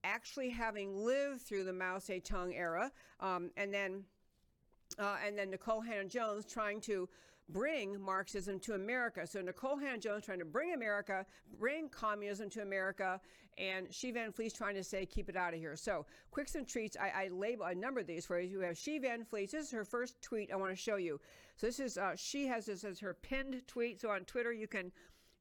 actually having lived through the Mao Zedong era um, and then Uh, and then Nikole Hannah-Jones trying to bring Marxism to America. So Nikole Hannah-Jones trying to bring America, bring communism to America, and Xi Van Fleet's trying to say, keep it out of here. So quicks and treats, I, I label, I numbered these for you. We have Xi Van Fleet. This is her first tweet I want to show you. So this is, uh, she has this as her pinned tweet. So on Twitter, you can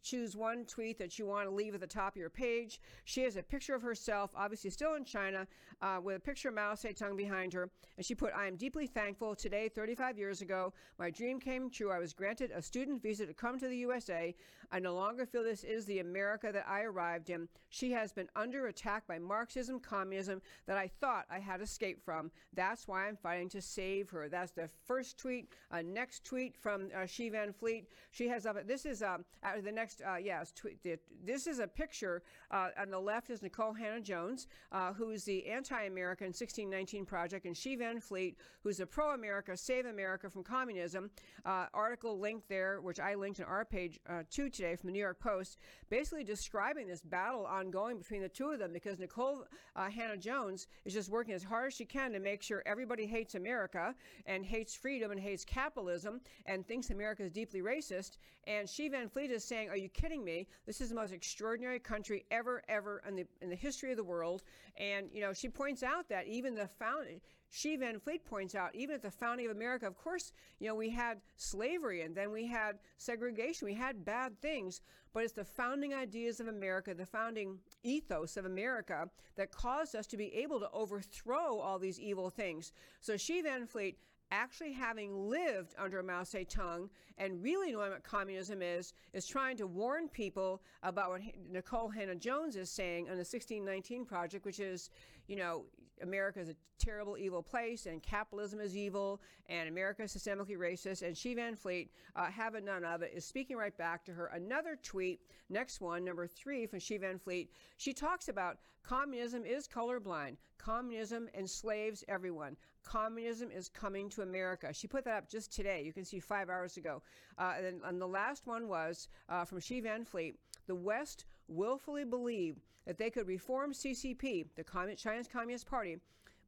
choose one tweet that you want to leave at the top of your page. She has a picture of herself, obviously still in China, uh, with a picture of Mao Zedong behind her. And she put, I am deeply thankful. Today, thirty-five years ago, my dream came true. I was granted a student visa to come to the U S A. I no longer feel this is the America that I arrived in. She has been under attack by Marxism, communism that I thought I had escaped from. That's why I'm fighting to save her. That's the first tweet. Uh, next tweet from uh, Xi Van Fleet. She has, uh, this is uh, the next next, uh, yes, this is a picture. Uh, on the left is Nikole Hannah-Jones, uh, who is the anti-American sixteen nineteen Project, and Xi Van Fleet, who's the pro-America, save America from communism, uh, article linked there, which I linked on our page uh, two today from the New York Post, basically describing this battle ongoing between the two of them, because Nikole uh, Hannah-Jones is just working as hard as she can to make sure everybody hates America and hates freedom and hates capitalism and thinks America is deeply racist. And Xi Van Fleet is saying, are you kidding me? This is the most extraordinary country ever, ever in the in the history of the world. And, you know, she points out that even the founding, Xi Van Fleet points out, even at the founding of America, of course, you know, we had slavery and then we had segregation. We had bad things, but it's the founding ideas of America, the founding ethos of America that caused us to be able to overthrow all these evil things. So Xi Van Fleet, actually having lived under Mao Zedong and really knowing what communism is, is trying to warn people about what Nikole Hannah-Jones is saying on the sixteen nineteen Project, which is, you know, America is a terrible, evil place, and capitalism is evil, and America is systemically racist, and Xi Van Fleet, uh, having none of it, is speaking right back to her. Another tweet, next one, number three from Xi Van Fleet, she talks about communism is colorblind, communism enslaves everyone, communism is coming to America. She put that up just today. You can see five hours ago. Uh, and, and the last one was uh, from Xi Van Fleet. The West willfully believed that they could reform C C P, the Commun- Chinese Communist Party,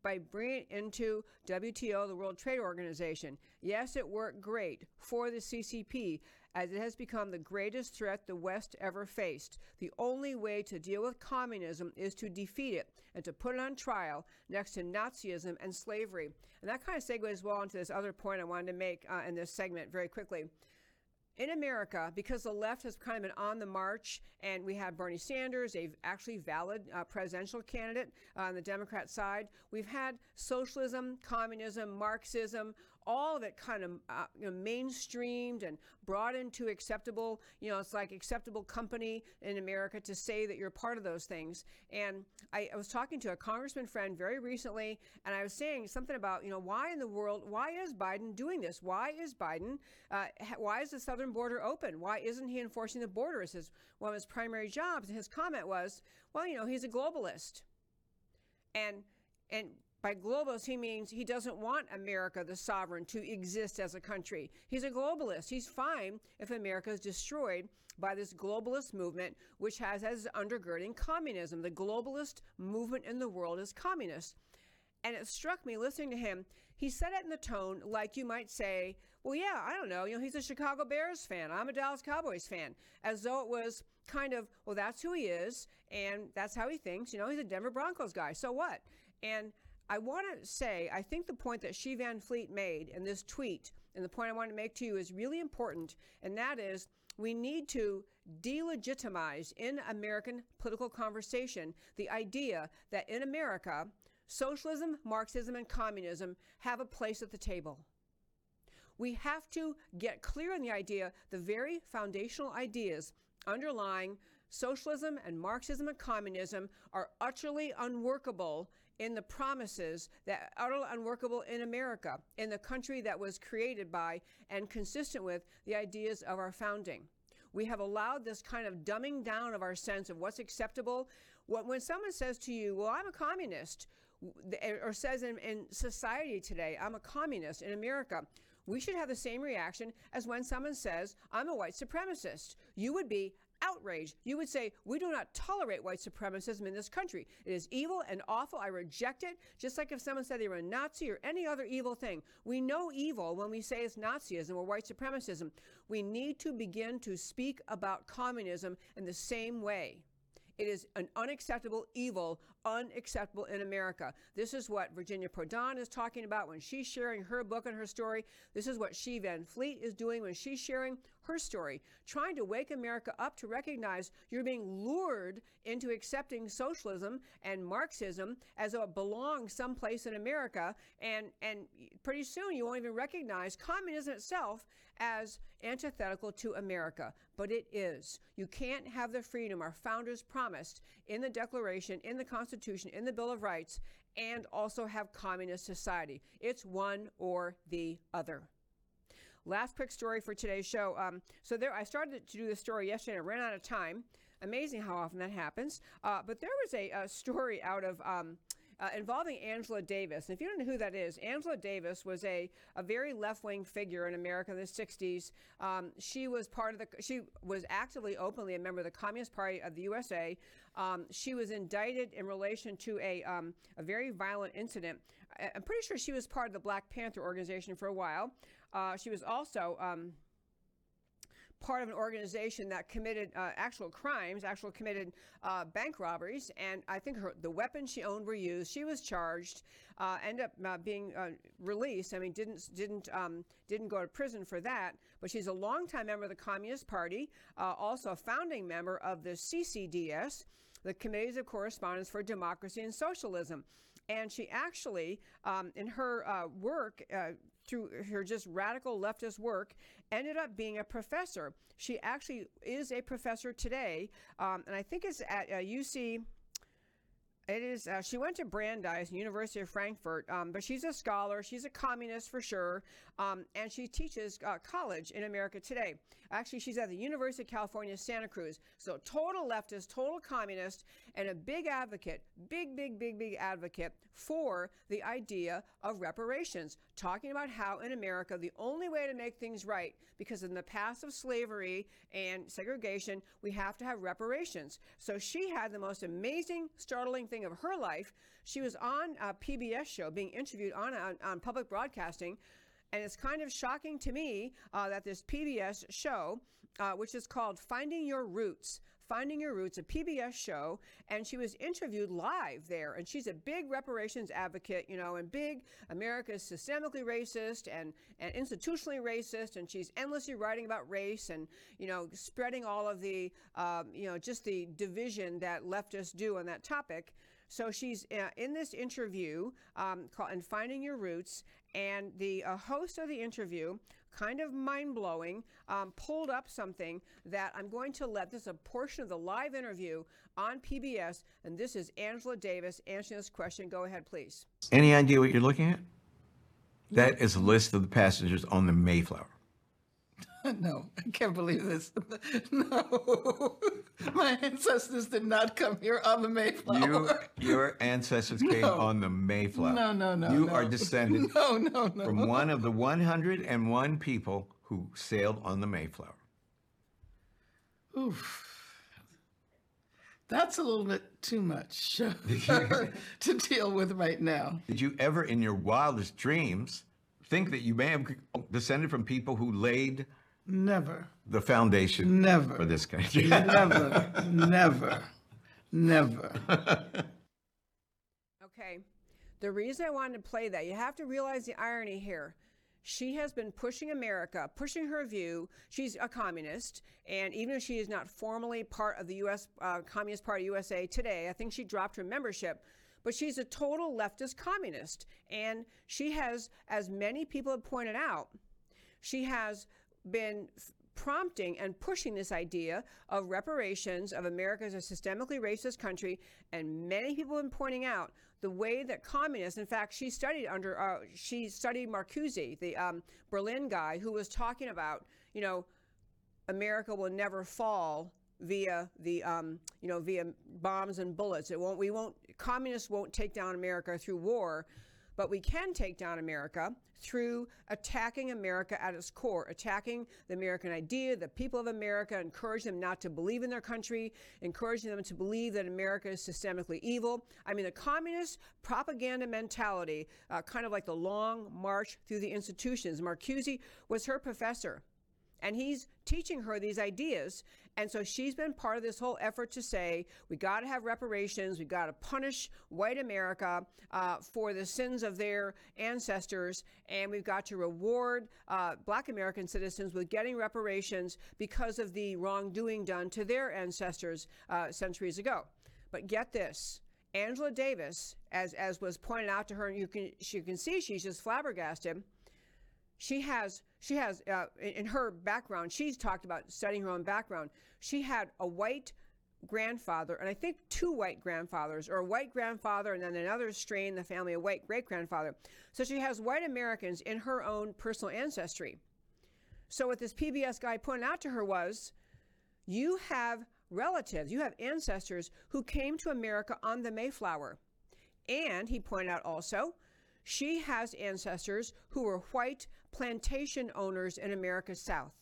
by bringing it into W T O, the World Trade Organization. Yes, it worked great for the C C P, as it has become the greatest threat the West ever faced. The only way to deal with communism is to defeat it and to put it on trial next to Nazism and slavery. And that kind of segues well into this other point I wanted to make uh, in this segment very quickly. In America, because the left has kind of been on the march, and we have Bernie Sanders, a actually valid uh, presidential candidate uh, on the Democrat side. We've had socialism, communism, Marxism, all of it kind of uh, you know, mainstreamed and brought into acceptable, you know, it's like acceptable company in America to say that you're part of those things. And I, I was talking to a congressman friend very recently, and I was saying something about, you know, why in the world, why is Biden doing this? Why is Biden, uh, why is the Southern border open? Why isn't he enforcing the border? It's his, one of his primary jobs. And his comment was, well, you know, he's a globalist. And and by globalist, he means he doesn't want America, the sovereign, to exist as a country. He's a globalist. He's fine if America is destroyed by this globalist movement, which has as undergirding communism. The globalist movement in the world is communist. And it struck me listening to him. He said it in the tone like you might say, well, yeah, I don't know. You know, he's a Chicago Bears fan. I'm a Dallas Cowboys fan. As though it was kind of, well, that's who he is. And that's how he thinks. You know, he's a Denver Broncos guy. So what? And I want to say, I think the point that Xi Van Fleet made in this tweet, and the point I want to make to you, is really important. And that is, we need to delegitimize in American political conversation the idea that in America, socialism, Marxism, and communism have a place at the table. We have to get clear on the idea, the very foundational ideas underlying socialism and Marxism and communism are utterly unworkable in the promises that are utterly unworkable in America, in the country that was created by and consistent with the ideas of our founding. We have allowed this kind of dumbing down of our sense of what's acceptable. When someone says to you, well, I'm a communist, or says in, in society today, I'm a communist in America, we should have the same reaction as when someone says, I'm a white supremacist. You would be outraged. You would say, we do not tolerate white supremacism in this country. It is evil and awful. I reject it. Just like if someone said they were a Nazi or any other evil thing. We know evil when we say it's Nazism or white supremacism. We need to begin to speak about communism in the same way. It is an unacceptable evil, unacceptable in America. This is what Virginia Prodan is talking about when she's sharing her book and her story. This is what Xi Van Fleet is doing when she's sharing her story, trying to wake America up to recognize you're being lured into accepting socialism and Marxism as though it belongs someplace in America. And, and pretty soon you won't even recognize communism itself as antithetical to America. But it is. You can't have the freedom our founders promised. promised in the Declaration, in the Constitution, in the Bill of Rights, and also have communist society. It's one or the other. Last quick story for today's show. Um, so there, I started to do this story yesterday and I ran out of time. Amazing how often that happens. Uh, but there was a, a story out of um, uh, involving Angela Davis. And if you don't know who that is, Angela Davis was a, a very left-wing figure in America in the sixties. Um, she was part of the, she was actively, openly a member of the Communist Party of the U S A. Um, she was indicted in relation to a, um, a very violent incident. I, I'm pretty sure she was part of the Black Panther organization for a while. Uh, she was also um, part of an organization that committed uh, actual crimes, actual committed uh, bank robberies. And I think her, the weapons she owned were used. She was charged, uh, ended up uh, being uh, released. I mean, didn't didn't um, didn't go to prison for that. But she's a longtime member of the Communist Party, uh, also a founding member of the C C D S, the Committees of Correspondence for Democracy and Socialism. And she actually, um, in her uh, work, uh, through her just radical leftist work, ended up being a professor. She actually is a professor today, um, and I think it's at uh, U C. It is. Uh, she went to Brandeis, University of Frankfurt, um, but she's a scholar. She's a communist for sure, um, and she teaches uh, college in America today. Actually, she's at the University of California, Santa Cruz. So total leftist, total communist, and a big advocate, big, big, big, big advocate for the idea of reparations, talking about how in America the only way to make things right, because in the past of slavery and segregation, we have to have reparations. So she had the most amazing, startling thing of her life. She was on a P B S show being interviewed on on, on public broadcasting, and it's kind of shocking to me uh, that this P B S show, uh, which is called Finding Your Roots, Finding Your Roots, a P B S show, and she was interviewed live there, and she's a big reparations advocate, you know, and big America's systemically racist and, and institutionally racist, and she's endlessly writing about race and, you know, spreading all of the, um, you know, just the division that leftists do on that topic. So she's uh, in this interview um, called and Finding Your Roots, and the uh, host of the interview, kind of mind-blowing, um, pulled up something that I'm going to let this a portion of the live interview on P B S, and this is Angela Davis answering this question. Go ahead, please. Any idea what you're looking at? That is a list of the passengers on the Mayflower. No, I can't believe this. No, my ancestors did not come here on the Mayflower. You, your ancestors no. came on the Mayflower. No, no, no. You no. are descended no, no, no. from one of the one hundred one people who sailed on the Mayflower. Oof. That's a little bit too much to deal with right now. Did you ever, in your wildest dreams, think that you may have descended from people who laid never the foundation never. for this country? Never, never, never. Okay. The reason I wanted to play that, you have to realize the irony here. She has been pushing America, pushing her view. She's a communist, and even if she is not formally part of the U S uh, Communist Party U S A today, I think she dropped her membership, but she's a total leftist communist. And she has, as many people have pointed out, she has been prompting and pushing this idea of reparations, of America as a systemically racist country. And many people have been pointing out the way that communists, in fact, she studied under, uh, she studied Marcuse, the um, Berlin guy who was talking about, you know, America will never fall via the, um, you know, via bombs and bullets. It won't, we won't, communists won't take down America through war. But we can take down America through attacking America at its core, attacking the American idea, the people of America, encourage them not to believe in their country, encouraging them to believe that America is systemically evil. I mean, the communist propaganda mentality, uh, kind of like the long march through the institutions. Marcuse was her professor, and he's teaching her these ideas. And so she's been part of this whole effort to say, we got to have reparations. We've got to punish white America uh, for the sins of their ancestors. And we've got to reward uh, black American citizens with getting reparations because of the wrongdoing done to their ancestors uh, centuries ago. But get this. Angela Davis, as, as was pointed out to her, and you can, you can see she's just flabbergasted. She has, she has uh, in her background, she's talked about studying her own background. She had a white grandfather, and I think two white grandfathers, or a white grandfather and then another strain, the family, a white great grandfather. So she has white Americans in her own personal ancestry. So what this P B S guy pointed out to her was, you have relatives, you have ancestors who came to America on the Mayflower. And he pointed out also, she has ancestors who were white plantation owners in America's South.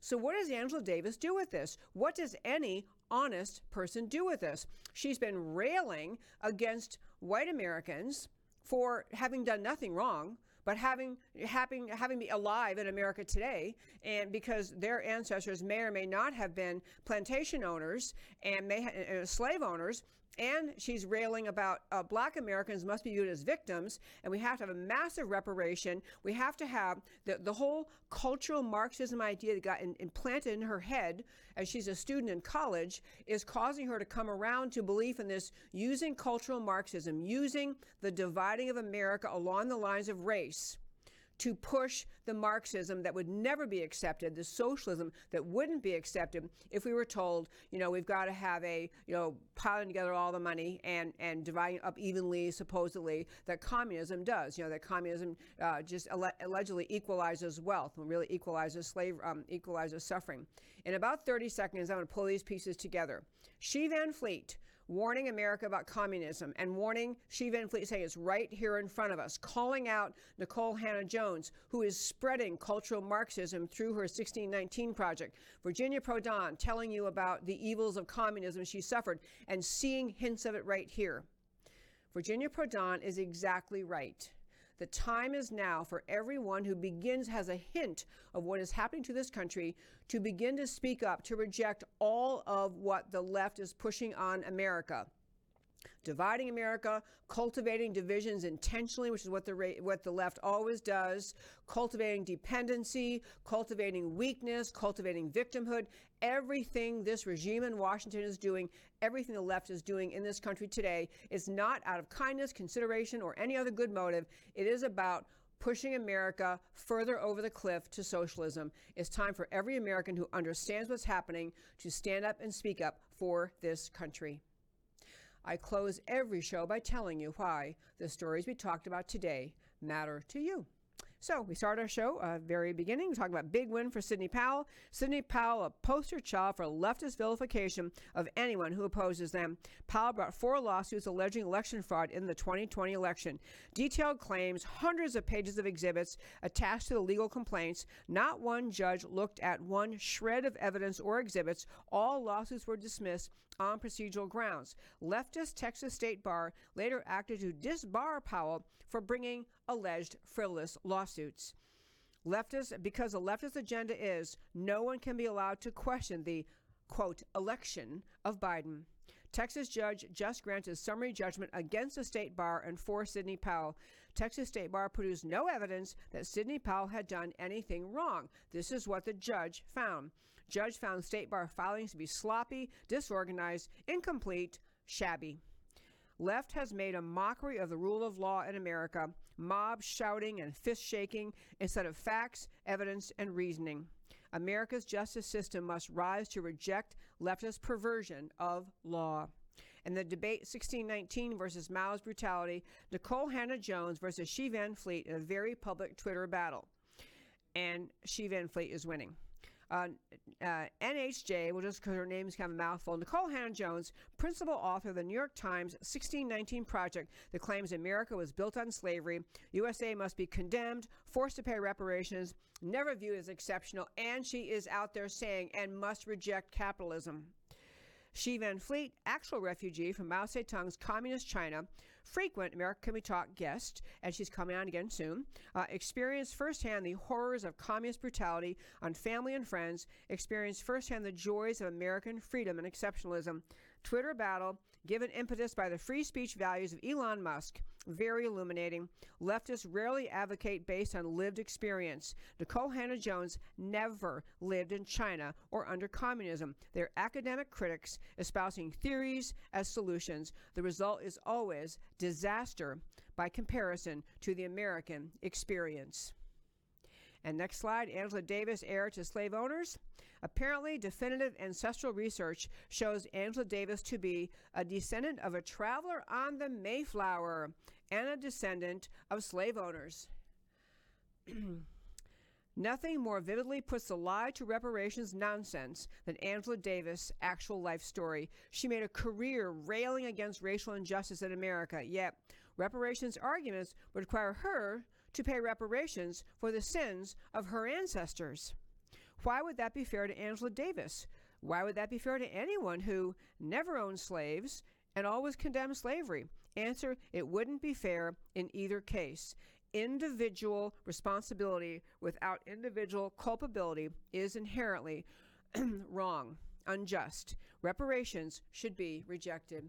So what does Angela Davis do with this? What does any honest person do with this? She's been railing against white Americans for having done nothing wrong, but having having having be alive in America today, and because their ancestors may or may not have been plantation owners and may ha- uh, slave owners. And she's railing about uh, black Americans must be viewed as victims, and we have to have a massive reparation. We have to have the, the whole cultural Marxism idea that got in, implanted in her head as she's a student in college is causing her to come around to belief in this, using cultural Marxism, using the dividing of America along the lines of race to push the Marxism that would never be accepted, the socialism that wouldn't be accepted if we were told, you know, we've got to have a, you know, piling together all the money and, and dividing up evenly, supposedly, that communism does. You know, that communism uh, just alle- allegedly equalizes wealth and really equalizes slave, um, equalizes suffering. In about thirty seconds, I'm going to pull these pieces together. Xi Van Fleet, warning America about communism, and warning Xi Van Fleet, saying it's right here in front of us, calling out Nikole Hannah-Jones, who is spreading cultural Marxism through her sixteen nineteen Project. Virginia Prodan telling you about the evils of communism she suffered and seeing hints of it right here. Virginia Prodan is exactly right. The time is now for everyone who begins, has a hint of what is happening to this country, to begin to speak up, to reject all of what the left is pushing on America. Dividing America, cultivating divisions intentionally, which is what the what the left always does, cultivating dependency, cultivating weakness, cultivating victimhood. Everything this regime in Washington is doing, everything the left is doing in this country today is not out of kindness, consideration, or any other good motive. It is about pushing America further over the cliff to socialism. It's time for every American who understands what's happening to stand up and speak up for this country. I close every show by telling you why the stories we talked about today matter to you. So we start our show at uh, the very beginning. We talk about big win for Sidney Powell. Sidney Powell, a poster child for leftist vilification of anyone who opposes them. Powell brought four lawsuits alleging election fraud in the twenty twenty election. Detailed claims, hundreds of pages of exhibits attached to the legal complaints. Not one judge looked at one shred of evidence or exhibits. All lawsuits were dismissed on procedural grounds. Leftist Texas State Bar later acted to disbar Powell for bringing alleged frivolous lawsuits. Leftists, because the leftist agenda is no one can be allowed to question the, quote, election of Biden. Texas judge just granted summary judgment against the State Bar and for Sidney Powell. Texas State Bar produced no evidence that Sidney Powell had done anything wrong. This is what the judge found. Judge found State Bar filings to be sloppy, disorganized, incomplete, shabby. Left has made a mockery of the rule of law in America, mob shouting and fist shaking instead of facts, evidence, and reasoning. America's justice system must rise to reject leftist perversion of law. In the debate sixteen nineteen versus Mao's brutality, Nikole Hannah-Jones versus Xi Van Fleet in a very public Twitter battle. And Xi Van Fleet is winning. Uh, uh, N H J, well, just because her name's kind of a mouthful, Nikole Hannah-Jones, principal author of the New York Times sixteen nineteen Project that claims America was built on slavery, U S A must be condemned, forced to pay reparations, never viewed as exceptional, and she is out there saying, and must reject capitalism. Xi Van Fleet, actual refugee from Mao Zedong's communist China, frequent America Can We Talk guest, and she's coming on again soon, uh, experienced firsthand the horrors of communist brutality on family and friends, experienced firsthand the joys of American freedom and exceptionalism. Twitter battle, given impetus by the free speech values of Elon Musk. Very illuminating. Leftists rarely advocate based on lived experience. Nikole Hannah-Jones never lived in China or under communism. They're academic critics espousing theories as solutions. The result is always disaster by comparison to the American experience. And next slide, Angela Davis, heir to slave owners. Apparently, definitive ancestral research shows Angela Davis to be a descendant of a traveler on the Mayflower and a descendant of slave owners. Nothing more vividly puts the lie to reparations nonsense than Angela Davis' actual life story. She made a career railing against racial injustice in America, yet reparations arguments would require her to pay reparations for the sins of her ancestors. Why would that be fair to Angela Davis? Why would that be fair to anyone who never owned slaves and always condemned slavery? Answer, it wouldn't be fair in either case. Individual responsibility without individual culpability is inherently wrong, unjust. Reparations should be rejected.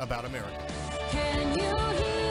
about America. Can you hear?